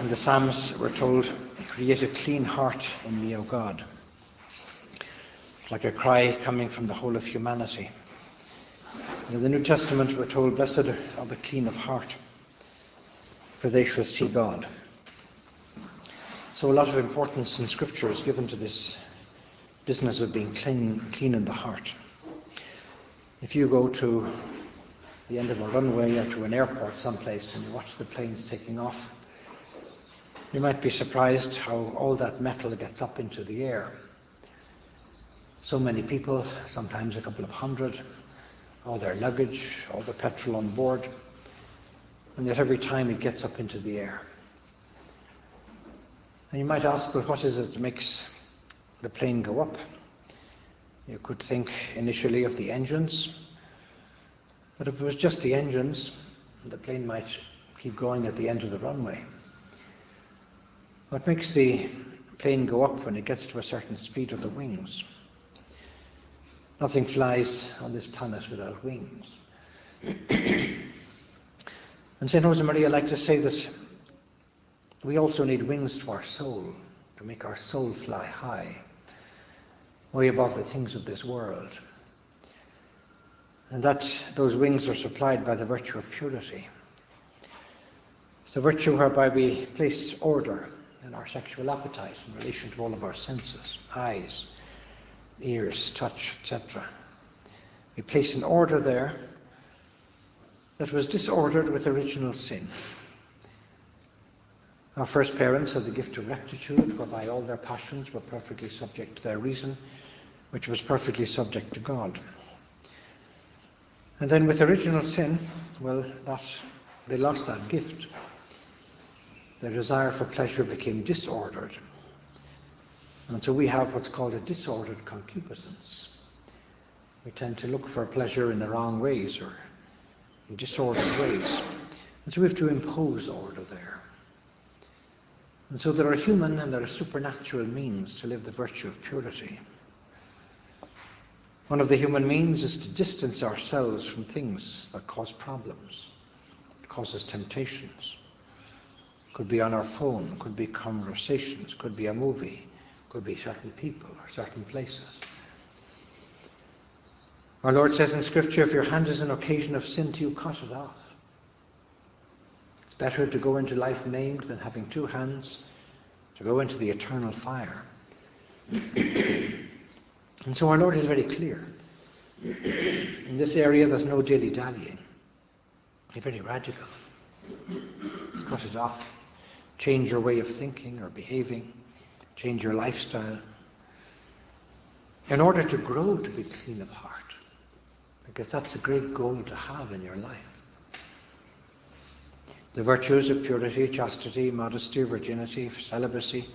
In the Psalms, we're told, "Create a clean heart in me, O God." It's like a cry coming from the whole of humanity. In the New Testament, we're told, "Blessed are the clean of heart, for they shall see God." So a lot of importance in Scripture is given to this business of being clean in the heart. If you go to the end of a runway or to an airport someplace and you watch the planes taking off, you might be surprised how all that metal gets up into the air. So many people, sometimes a couple of hundred, all their luggage, all the petrol on board, and yet every time it gets up into the air. And you might ask, well, what is it that makes the plane go up? You could think initially of the engines, but if it was just the engines, the plane might keep going at the end of the runway. What makes the plane go up when it gets to a certain speed are the wings. Nothing flies on this planet without wings. And St. Josemaría liked to say this: we also need wings to our soul, to make our soul fly high, way above the things of this world. And that those wings are supplied by the virtue of purity. It's a virtue whereby we place order in our sexual appetite in relation to all of our senses, eyes, ears, touch, etc. We place an order there that was disordered with original sin. Our first parents had the gift of rectitude, whereby all their passions were perfectly subject to their reason, which was perfectly subject to God. And then with original sin, well, they lost that gift. Their desire for pleasure became disordered. And so we have what's called a disordered concupiscence. We tend to look for pleasure in the wrong ways or in disordered ways. And so we have to impose order there. And so there are human and there are supernatural means to live the virtue of purity. One of the human means is to distance ourselves from things that cause problems, causes temptations. Could be on our phone, could be conversations, could be a movie, could be certain people or certain places. Our Lord says in Scripture, if your hand is an occasion of sin to you, cut it off. It's better to go into life maimed than having two hands to go into the eternal fire. And so our Lord is very clear. In this area, there's no dilly-dallying. They're very radical. Cut it off. Change your way of thinking or behaving. Change your lifestyle. In order to grow to be clean of heart. Because that's a great goal to have in your life. The virtues of purity, chastity, modesty, virginity, celibacy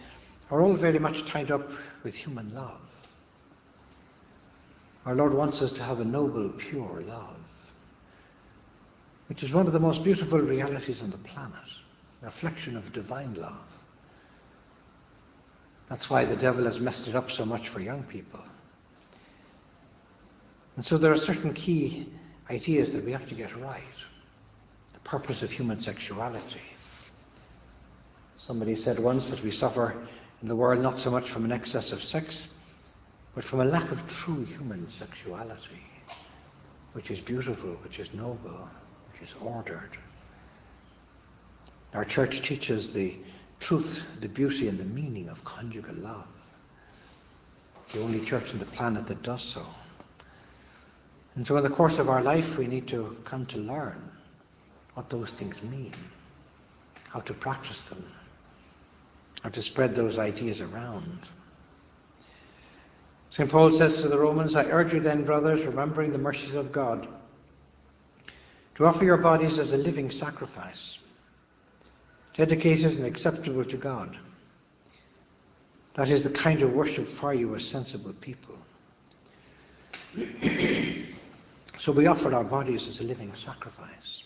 are all very much tied up with human love. Our Lord wants us to have a noble, pure love, which is one of the most beautiful realities on the planet, a reflection of divine love. That's why the devil has messed it up so much for young people. And so there are certain key ideas that we have to get right. The purpose of human sexuality. Somebody said once that we suffer in the world not so much from an excess of sex, but from a lack of true human sexuality, which is beautiful, which is noble, which is ordered. Our Church teaches the truth, the beauty, and the meaning of conjugal love. The only church on the planet that does so. And so in the course of our life, we need to come to learn what those things mean, how to practice them, how to spread those ideas around. St. Paul says to the Romans, I urge you then, brothers, remembering the mercies of God, to offer your bodies as a living sacrifice, dedicated and acceptable to God. That is the kind of worship for you as sensible people. So we offer our bodies as a living sacrifice.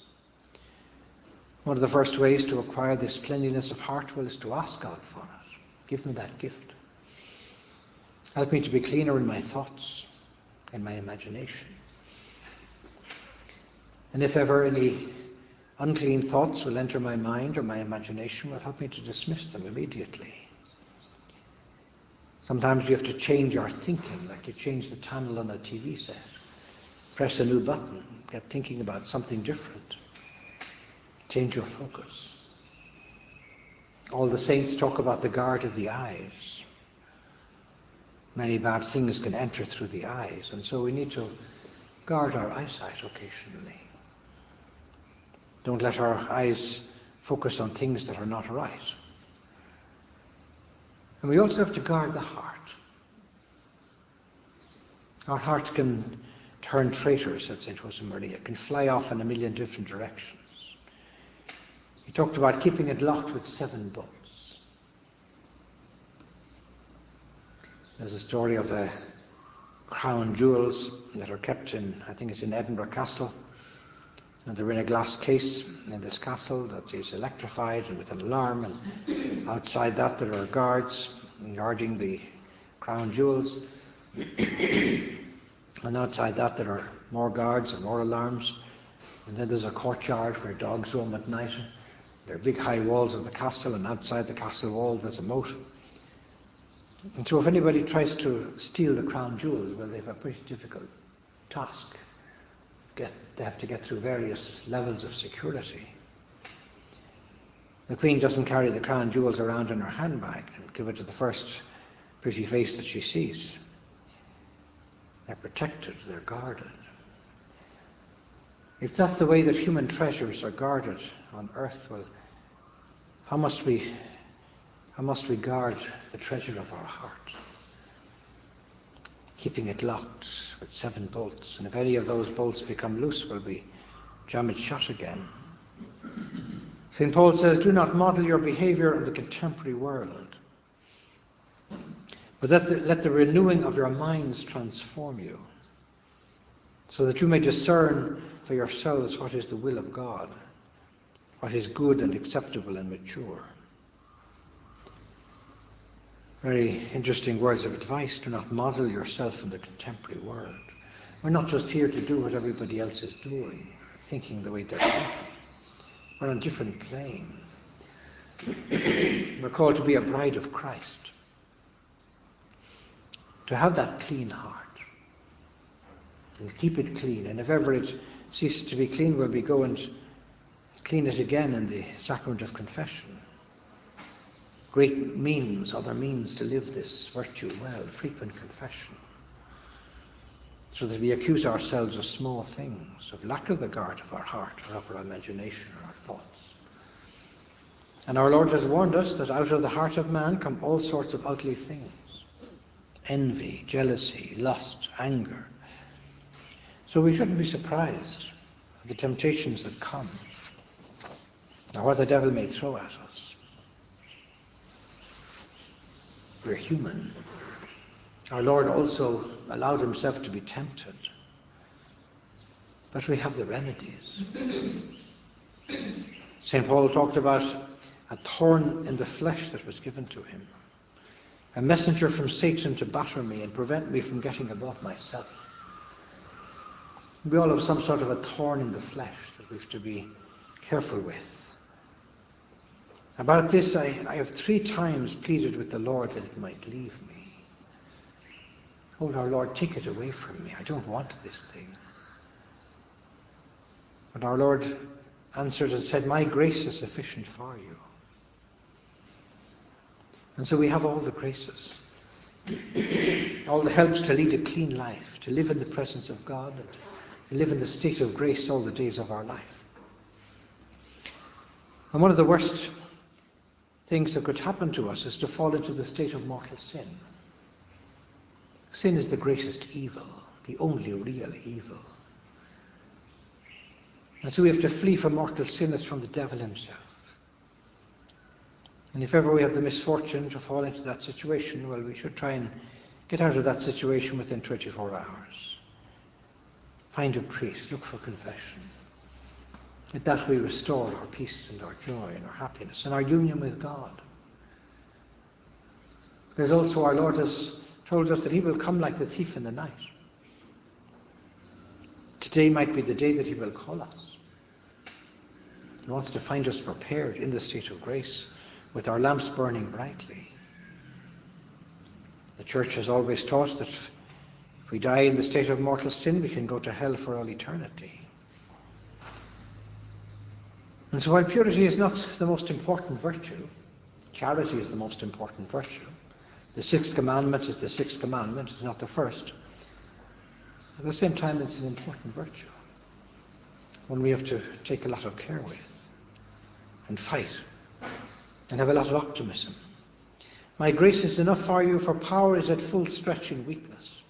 One of the first ways to acquire this cleanliness of heart is to ask God for it. Give me that gift. Help me to be cleaner in my thoughts, in my imagination. And if ever any unclean thoughts will enter my mind or my imagination, will help me to dismiss them immediately. Sometimes you have to change our thinking, like you change the channel on a TV set. Press a new button, get thinking about something different. Change your focus. All the saints talk about the guard of the eyes. Many bad things can enter through the eyes, and so we need to guard our eyesight occasionally. Don't let our eyes focus on things that are not right. And we also have to guard the heart. Our heart can turn traitor, said St. Josemaría. It can fly off in a million different directions. He talked about keeping it locked with 7 bolts. There's a story of the crown jewels that are kept in, I think it's in Edinburgh Castle. And they're in a glass case in this castle that is electrified and with an alarm, and outside that there are guards guarding the crown jewels. And outside that there are more guards and more alarms. And then there's a courtyard where dogs roam at night. There are big high walls of the castle, and outside the castle wall there's a moat. And so if anybody tries to steal the crown jewels, well, they have a pretty difficult task. They have to get through various levels of security. The Queen doesn't carry the crown jewels around in her handbag and give it to the first pretty face that she sees. They're protected, they're guarded. If that's the way that human treasures are guarded on earth, well, how must we guard the treasure of our heart? Keeping it locked with 7 bolts, and if any of those bolts become loose, will we jam it shut again? St. Paul says, do not model your behavior on the contemporary world, but let the renewing of your minds transform you, so that you may discern for yourselves what is the will of God, what is good and acceptable and mature. Very interesting words of advice. Do not model yourself in the contemporary world. We're not just here to do what everybody else is doing, thinking the way they're thinking. We're on a different plane. We're called to be a bride of Christ, to have that clean heart and keep it clean. And if ever it ceases to be clean, well, we go and clean it again in the sacrament of confession. Great means, other means to live this virtue well, frequent confession, so that we accuse ourselves of small things, of lack of the guard of our heart, or of our imagination, or our thoughts. And our Lord has warned us that out of the heart of man come all sorts of ugly things: envy, jealousy, lust, anger. So we shouldn't be surprised at the temptations that come, or what the devil may throw at us. We're human. Our Lord also allowed himself to be tempted. But we have the remedies. St. Paul talked about a thorn in the flesh that was given to him. A messenger from Satan to batter me and prevent me from getting above myself. We all have some sort of a thorn in the flesh that we have to be careful with. About this, I have 3 times pleaded with the Lord that it might leave me. Oh, our Lord, take it away from me. I don't want this thing. But our Lord answered and said, my grace is sufficient for you. And so we have all the graces, all the helps to lead a clean life, to live in the presence of God, and to live in the state of grace all the days of our life. And one of the worst things that could happen to us is to fall into the state of mortal sin. Sin is the greatest evil, the only real evil. And so we have to flee from mortal sin as from the devil himself. And if ever we have the misfortune to fall into that situation, well, we should try and get out of that situation within 24 hours. Find a priest, look for confession. At that we restore our peace and our joy and our happiness and our union with God. There's also our Lord has told us that he will come like the thief in the night. Today might be the day that he will call us. He wants to find us prepared in the state of grace with our lamps burning brightly. The Church has always taught that if we die in the state of mortal sin, we can go to hell for all eternity. And so while purity is not the most important virtue, charity is the most important virtue. The sixth commandment is the sixth commandment, it's not the first. At the same time, it's an important virtue, one we have to take a lot of care with and fight and have a lot of optimism. My grace is enough for you, for power is at full stretch in weakness.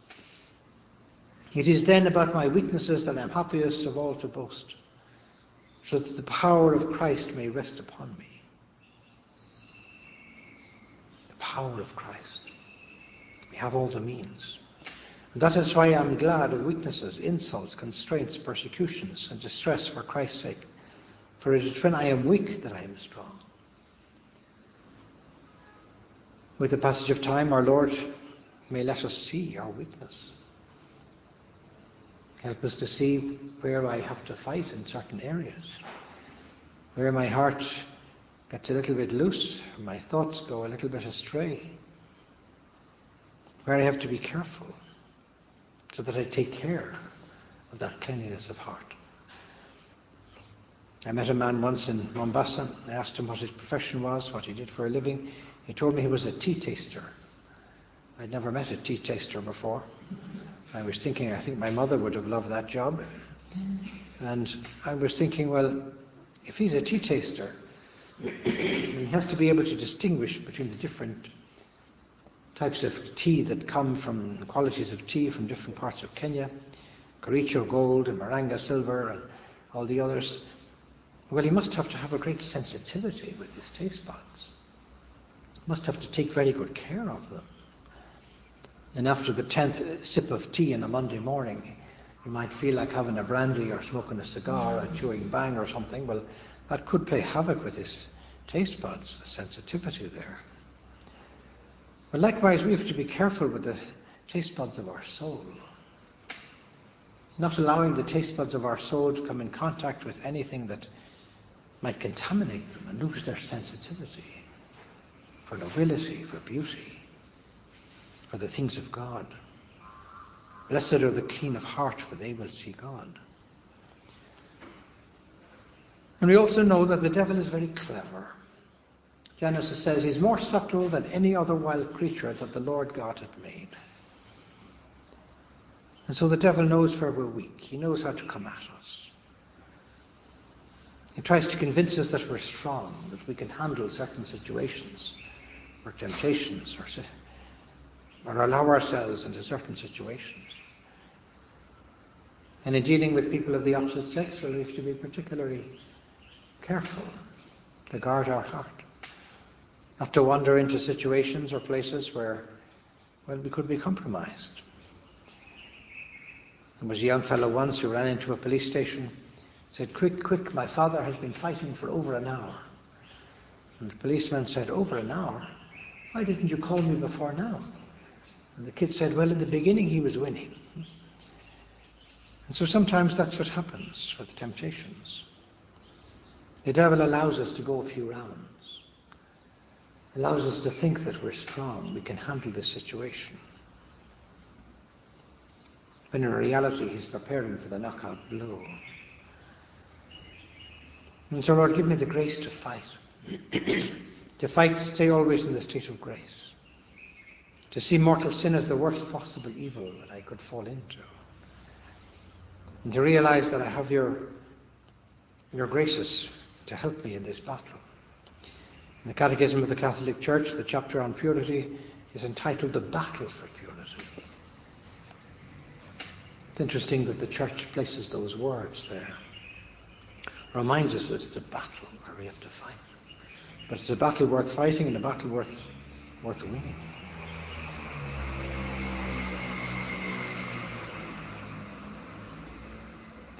It is then about my weaknesses that I am happiest of all to boast, so that the power of Christ may rest upon me. The power of Christ. We have all the means. And that is why I am glad of weaknesses, insults, constraints, persecutions, and distress for Christ's sake. For it is when I am weak that I am strong. With the passage of time, our Lord may let us see our weakness. Help us to see where I have to fight in certain areas, where my heart gets a little bit loose, my thoughts go a little bit astray, where I have to be careful so that I take care of that cleanliness of heart. I met a man once in Mombasa. I asked him what his profession was, what he did for a living. He told me he was a tea taster. I'd never met a tea taster before. I was thinking, I think my mother would have loved that job. And I was thinking, well, if he's a tea taster, he has to be able to distinguish between the different types of tea that come from qualities of tea from different parts of Kenya, Kuricho gold and moringa silver and all the others. Well, he must have to have a great sensitivity with his taste buds. Must have to take very good care of them. And after the 10th sip of tea on a Monday morning, you might feel like having a brandy or smoking a cigar or chewing bang or something. Well, that could play havoc with his taste buds, the sensitivity there. But likewise, we have to be careful with the taste buds of our soul. Not allowing the taste buds of our soul to come in contact with anything that might contaminate them and lose their sensitivity for nobility, for beauty, for the things of God. Blessed are the clean of heart, for they will see God. And we also know that the devil is very clever. Genesis says he's more subtle than any other wild creature that the Lord God had made. And so the devil knows where we're weak. He knows how to come at us. He tries to convince us that we're strong, that we can handle certain situations or temptations, or allow ourselves into certain situations. And in dealing with people of the opposite sex, we have to be particularly careful to guard our heart, not to wander into situations or places where, well, we could be compromised. There was a young fellow once who ran into a police station and said, "Quick, quick, my father has been fighting for over an hour." And the policeman said, "Over an hour? Why didn't you call me before now?" And the kid said, "Well, in the beginning he was winning." And so sometimes that's what happens with temptations. The devil allows us to go a few rounds, allows us to think that we're strong, we can handle this situation. When in reality he's preparing for the knockout blow. And so, Lord, give me the grace to fight, to fight to stay always in the state of grace. To see mortal sin as the worst possible evil that I could fall into. And to realize that I have your graces to help me in this battle. In the Catechism of the Catholic Church, the chapter on purity is entitled The Battle for Purity. It's interesting that the church places those words there. Reminds us that it's a battle where we have to fight. But it's a battle worth fighting and a battle worth winning.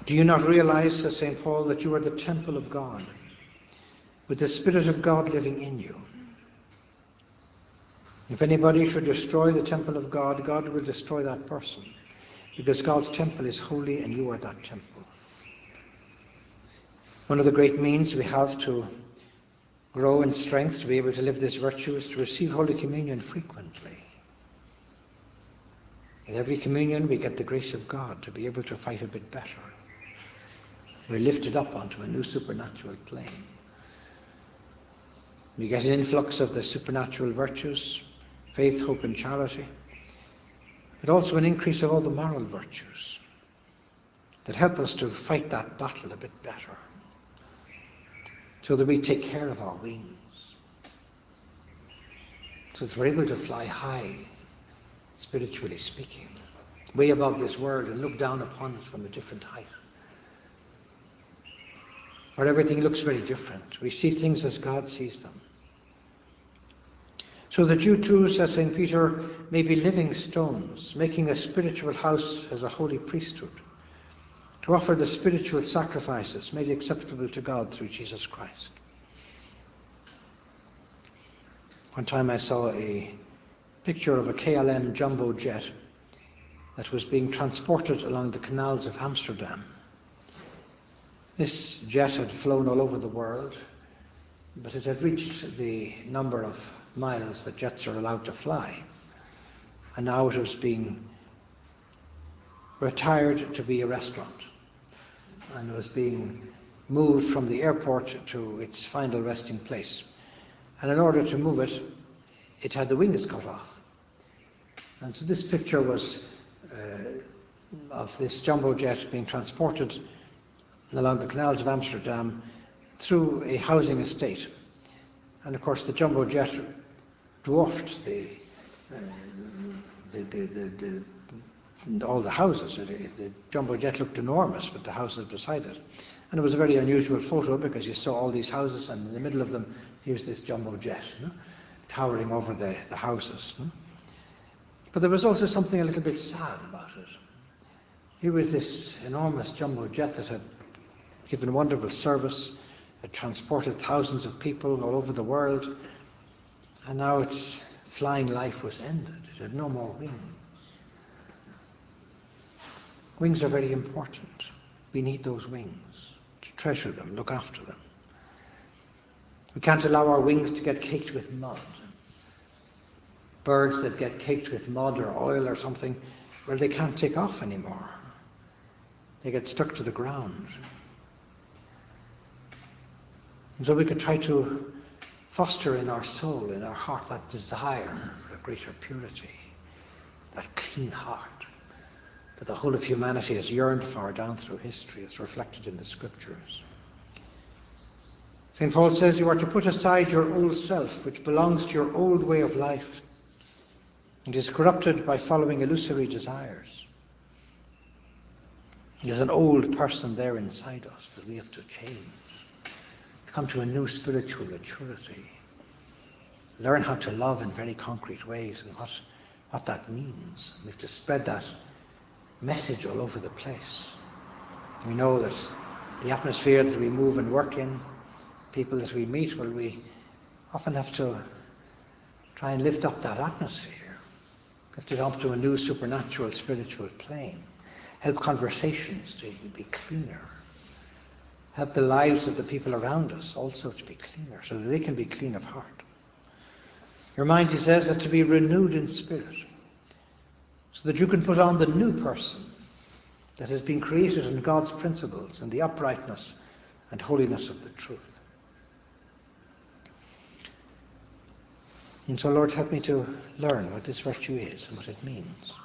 Do you not realize, says St. Paul, that you are the temple of God, with the Spirit of God living in you? If anybody should destroy the temple of God, God will destroy that person, because God's temple is holy and you are that temple. One of the great means we have to grow in strength, to be able to live this virtue, is to receive Holy Communion frequently. In every communion we get the grace of God to be able to fight a bit better. We're lifted up onto a new supernatural plane. We get an influx of the supernatural virtues, faith, hope and charity, but also an increase of all the moral virtues that help us to fight that battle a bit better, so that we take care of our wings, so that we're able to fly high, spiritually speaking, way above this world and look down upon it from a different height, where everything looks very different. We see things as God sees them. So that you too, says St. Peter, may be living stones, making a spiritual house as a holy priesthood, to offer the spiritual sacrifices made acceptable to God through Jesus Christ. One time I saw a picture of a KLM jumbo jet that was being transported along the canals of Amsterdam. This jet had flown all over the world, but it had reached the number of miles that jets are allowed to fly. And now it was being retired to be a restaurant. And it was being moved from the airport to its final resting place. And in order to move it, it had the wings cut off. And so this picture was of this jumbo jet being transported along the canals of Amsterdam through a housing estate. And of course the jumbo jet dwarfed all the houses. The jumbo jet looked enormous, but the houses beside it. And it was a very unusual photo, because you saw all these houses and in the middle of them here's this jumbo jet, towering over the houses. But there was also something a little bit sad about it. Here was this enormous jumbo jet that had given wonderful service, had transported thousands of people all over the world, and now its flying life was ended. It had no more wings. Wings are very important. We need those wings to treasure them, look after them. We can't allow our wings to get caked with mud. Birds that get caked with mud or oil or something, well, they can't take off anymore. They get stuck to the ground. And so we could try to foster in our soul, in our heart, that desire for a greater purity, that clean heart that the whole of humanity has yearned for down through history, as reflected in the scriptures. St. Paul says you are to put aside your old self, which belongs to your old way of life and is corrupted by following illusory desires. There's an old person there inside us that we have to change. Come to a new spiritual maturity. Learn how to love in very concrete ways and what that means. We have to spread that message all over the place. We know that the atmosphere that we move and work in, people that we meet, well, we often have to try and lift up that atmosphere, lift it up to a new supernatural spiritual plane, help conversations to be cleaner, help the lives of the people around us also to be cleaner, so that they can be clean of heart. Your mind, he says, has to be renewed in spirit, so that you can put on the new person that has been created in God's principles and the uprightness and holiness of the truth. And so, Lord, help me to learn what this virtue is and what it means.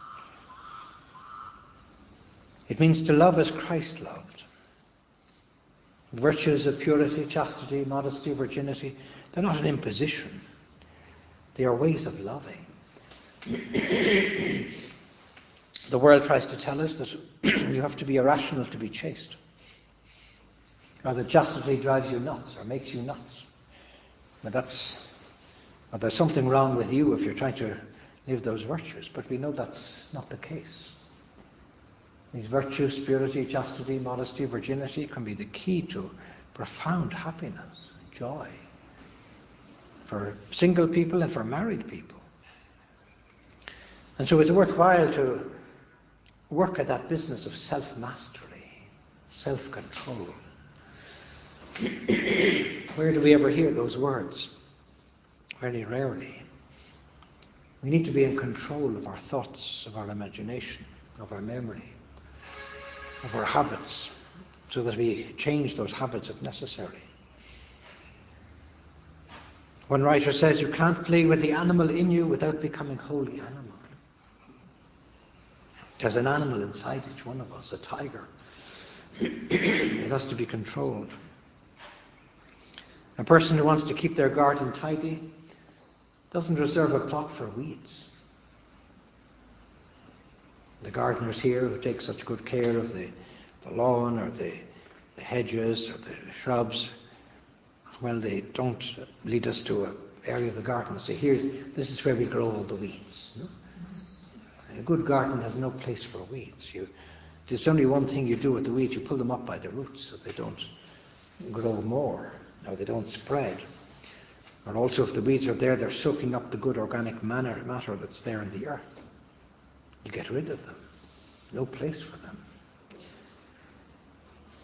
It means to love as Christ loved. Virtues of purity, chastity, modesty, virginity, they're not an imposition. They are ways of loving. The world tries to tell us that you have to be irrational to be chaste, or that chastity drives you nuts or makes you nuts. But there's something wrong with you if you're trying to live those virtues. But we know that's not the case. These virtues, purity, chastity, modesty, virginity, can be the key to profound happiness, joy, for single people and for married people. And so it's worthwhile to work at that business of self-mastery, self-control. Where do we ever hear those words? Very rarely. We need to be in control of our thoughts, of our imagination, of our memory, of our habits, so that we change those habits if necessary. One writer says, you can't play with the animal in you without becoming wholly animal. There's an animal inside each one of us, a tiger. It has to be controlled. A person who wants to keep their garden tidy doesn't reserve a plot for weeds. The gardeners here who take such good care of the lawn or the hedges or the shrubs, well, they don't lead us to an area of the garden and say, this is where we grow all the weeds. No? A good garden has no place for weeds. There's only one thing you do with the weeds, you pull them up by the roots so they don't grow more, or they don't spread. And also if the weeds are there, they're soaking up the good organic matter that's there in the earth. You get rid of them. No place for them.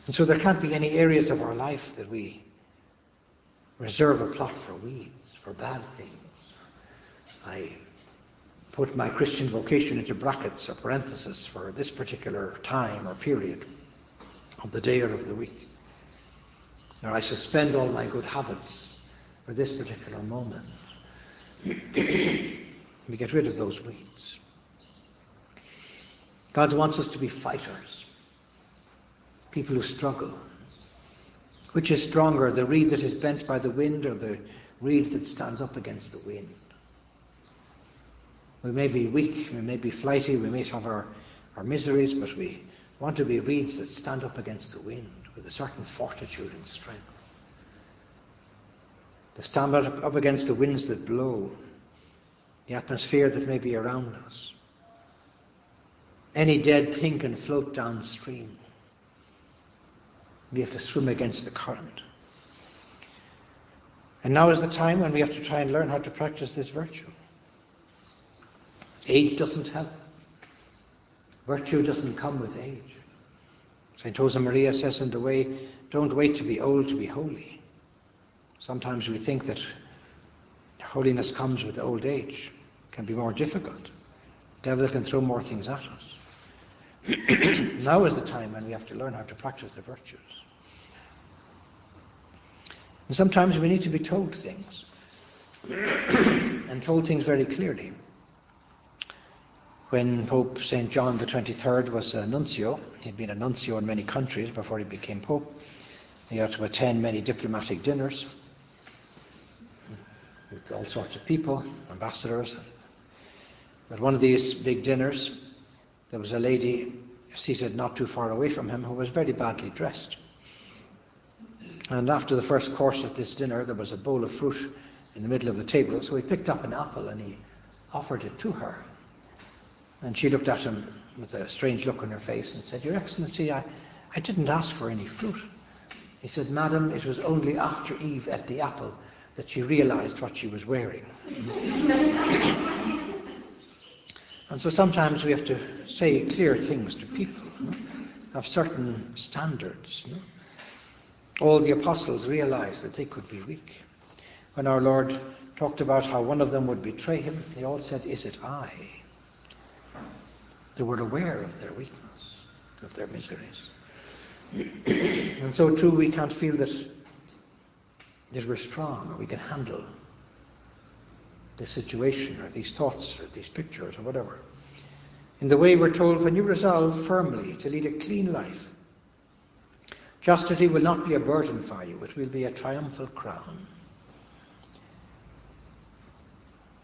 And so there can't be any areas of our life that we reserve a plot for weeds, for bad things. I put my Christian vocation into brackets or parentheses for this particular time or period of the day or of the week. Or I suspend all my good habits for this particular moment. We get rid of those weeds. God wants us to be fighters, people who struggle. Which is stronger, the reed that is bent by the wind or the reed that stands up against the wind? We may be weak, we may be flighty, we may have our miseries, but we want to be reeds that stand up against the wind with a certain fortitude and strength. To stand up against the winds that blow, the atmosphere that may be around us. Any dead thing can float downstream. We have to swim against the current. And now is the time when we have to try and learn how to practice this virtue. Age doesn't help. Virtue doesn't come with age. St. Josemaría says in the way, don't wait to be old to be holy. Sometimes we think that holiness comes with old age. It can be more difficult. The devil can throw more things at us. Now is the time when we have to learn how to practice the virtues. And sometimes we need to be told things, and told things very clearly. When Pope St. John the 23rd was a nuncio, he'd been a nuncio in many countries before he became Pope. He had to attend many diplomatic dinners with all sorts of people, ambassadors. At one of these big dinners, there was a lady seated not too far away from him who was very badly dressed. And after the first course at this dinner, there was a bowl of fruit in the middle of the table. So he picked up an apple and he offered it to her. And she looked at him with a strange look on her face and said, Your Excellency, I didn't ask for any fruit. He said, Madam, it was only after Eve ate the apple that she realized what she was wearing. And so sometimes we have to say clear things to people, have certain standards. All the apostles realized that they could be weak. When our Lord talked about how one of them would betray him, they all said, Is it I? They were aware of their weakness, of their miseries. And so too we can't feel that we're strong or we can handle this situation or these thoughts or these pictures or whatever. In the way we're told, when you resolve firmly to lead a clean life, chastity will not be a burden for you, it will be a triumphal crown.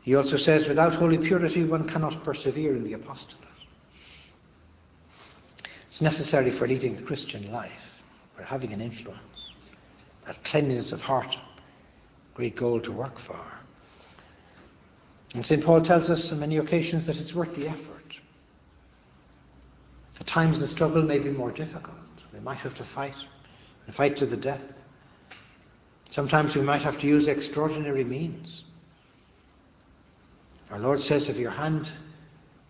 He also says, without holy purity one cannot persevere in the apostolate. It's necessary for leading the Christian life, for having an influence, that cleanliness of heart, great goal to work for. And St. Paul tells us on many occasions that it's worth the effort. At times the struggle may be more difficult. We might have to fight, and fight to the death. Sometimes we might have to use extraordinary means. Our Lord says, if your hand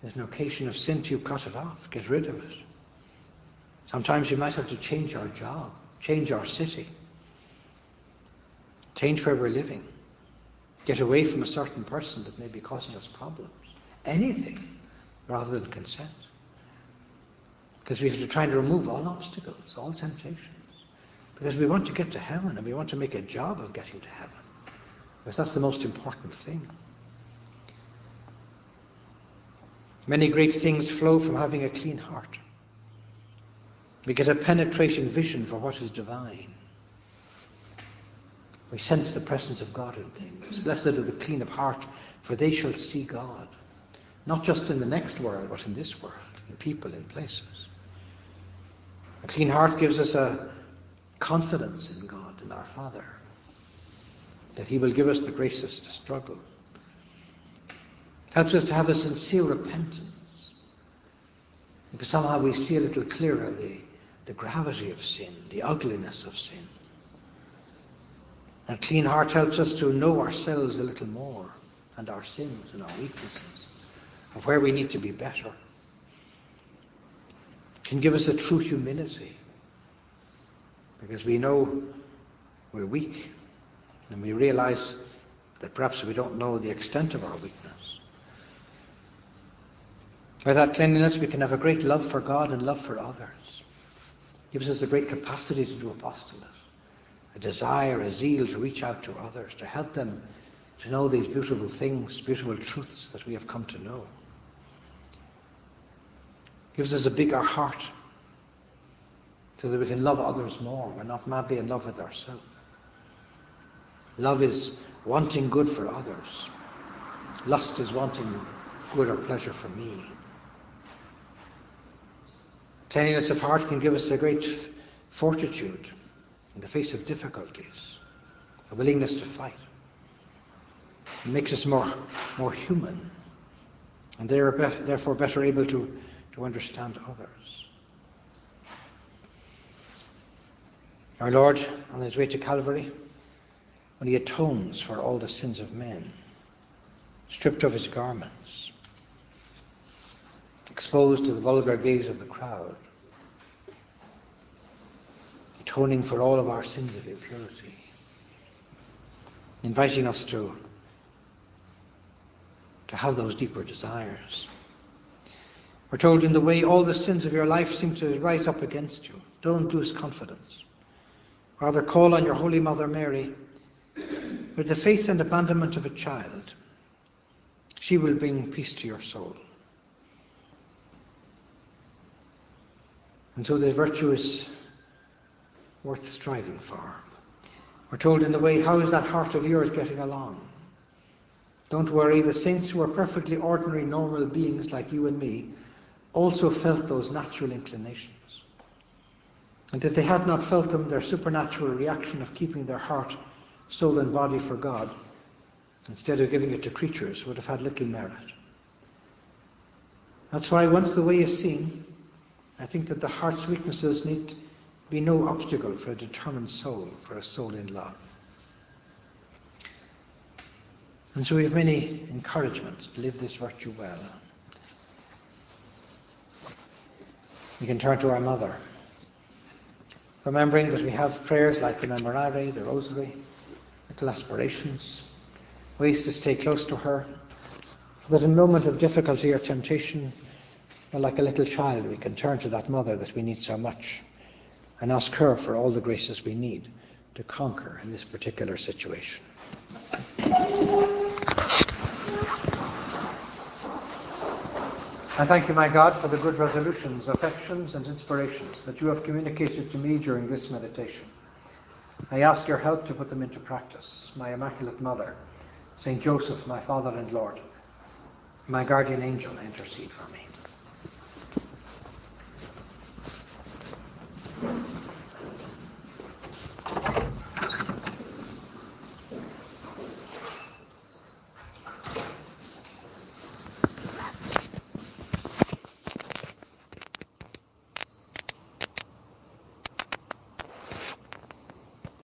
is an occasion of sin to you, cut it off, get rid of it. Sometimes we might have to change our job, change our city, change where we're living, get away from a certain person that may be causing us problems. Anything rather than consent. Because we have to try to remove all obstacles, all temptations. Because we want to get to heaven, and we want to make a job of getting to heaven. Because that's the most important thing. Many great things flow from having a clean heart. We get a penetrating vision for what is divine. We sense the presence of God in things. Blessed are the clean of heart, for they shall see God. Not just in the next world, but in this world, in people, in places. A clean heart gives us a confidence in God, in our Father, that He will give us the graces to struggle. It helps us to have a sincere repentance, because somehow we see a little clearer the gravity of sin, the ugliness of sin. A clean heart helps us to know ourselves a little more, and our sins and our weaknesses, of where we need to be better. It can give us a true humility, because we know we're weak, and we realize that perhaps we don't know the extent of our weakness. By that cleanliness, we can have a great love for God and love for others. It gives us a great capacity to do apostolate. A desire, a zeal to reach out to others, to help them to know these beautiful things, beautiful truths that we have come to know. It gives us a bigger heart so that we can love others more. We're not madly in love with ourselves. Love is wanting good for others. Lust is wanting good or pleasure for me. Cleanliness of heart can give us a great fortitude in the face of difficulties, a willingness to fight. It makes us more human, and they are therefore better able to understand others. Our Lord, on His way to Calvary, when He atones for all the sins of men, stripped of His garments, exposed to the vulgar gaze of the crowd, atoning for all of our sins of impurity, inviting us to have those deeper desires. We're told in the way all the sins of your life seem to rise up against you. Don't lose confidence. Rather call on your Holy Mother Mary with the faith and abandonment of a child. She will bring peace to your soul. And so the virtue is worth striving for. We're told in the way, how is that heart of yours getting along? Don't worry, the saints who are perfectly ordinary, normal beings like you and me also felt those natural inclinations. And if they had not felt them, their supernatural reaction of keeping their heart, soul and body for God, instead of giving it to creatures, would have had little merit. That's why once the way is seen, I think that the heart's weaknesses need be no obstacle for a determined soul, for a soul in love. And so we have many encouragements to live this virtue well. We can turn to our Mother, remembering that we have prayers like the Memorare, the Rosary, little aspirations, ways to stay close to her, so that in a moment of difficulty or temptation, like a little child, we can turn to that Mother that we need so much, and ask her for all the graces we need to conquer in this particular situation. I thank you, my God, for the good resolutions, affections, and inspirations that you have communicated to me during this meditation. I ask your help to put them into practice. My Immaculate Mother, St. Joseph, my Father and Lord, my guardian angel, intercede for me.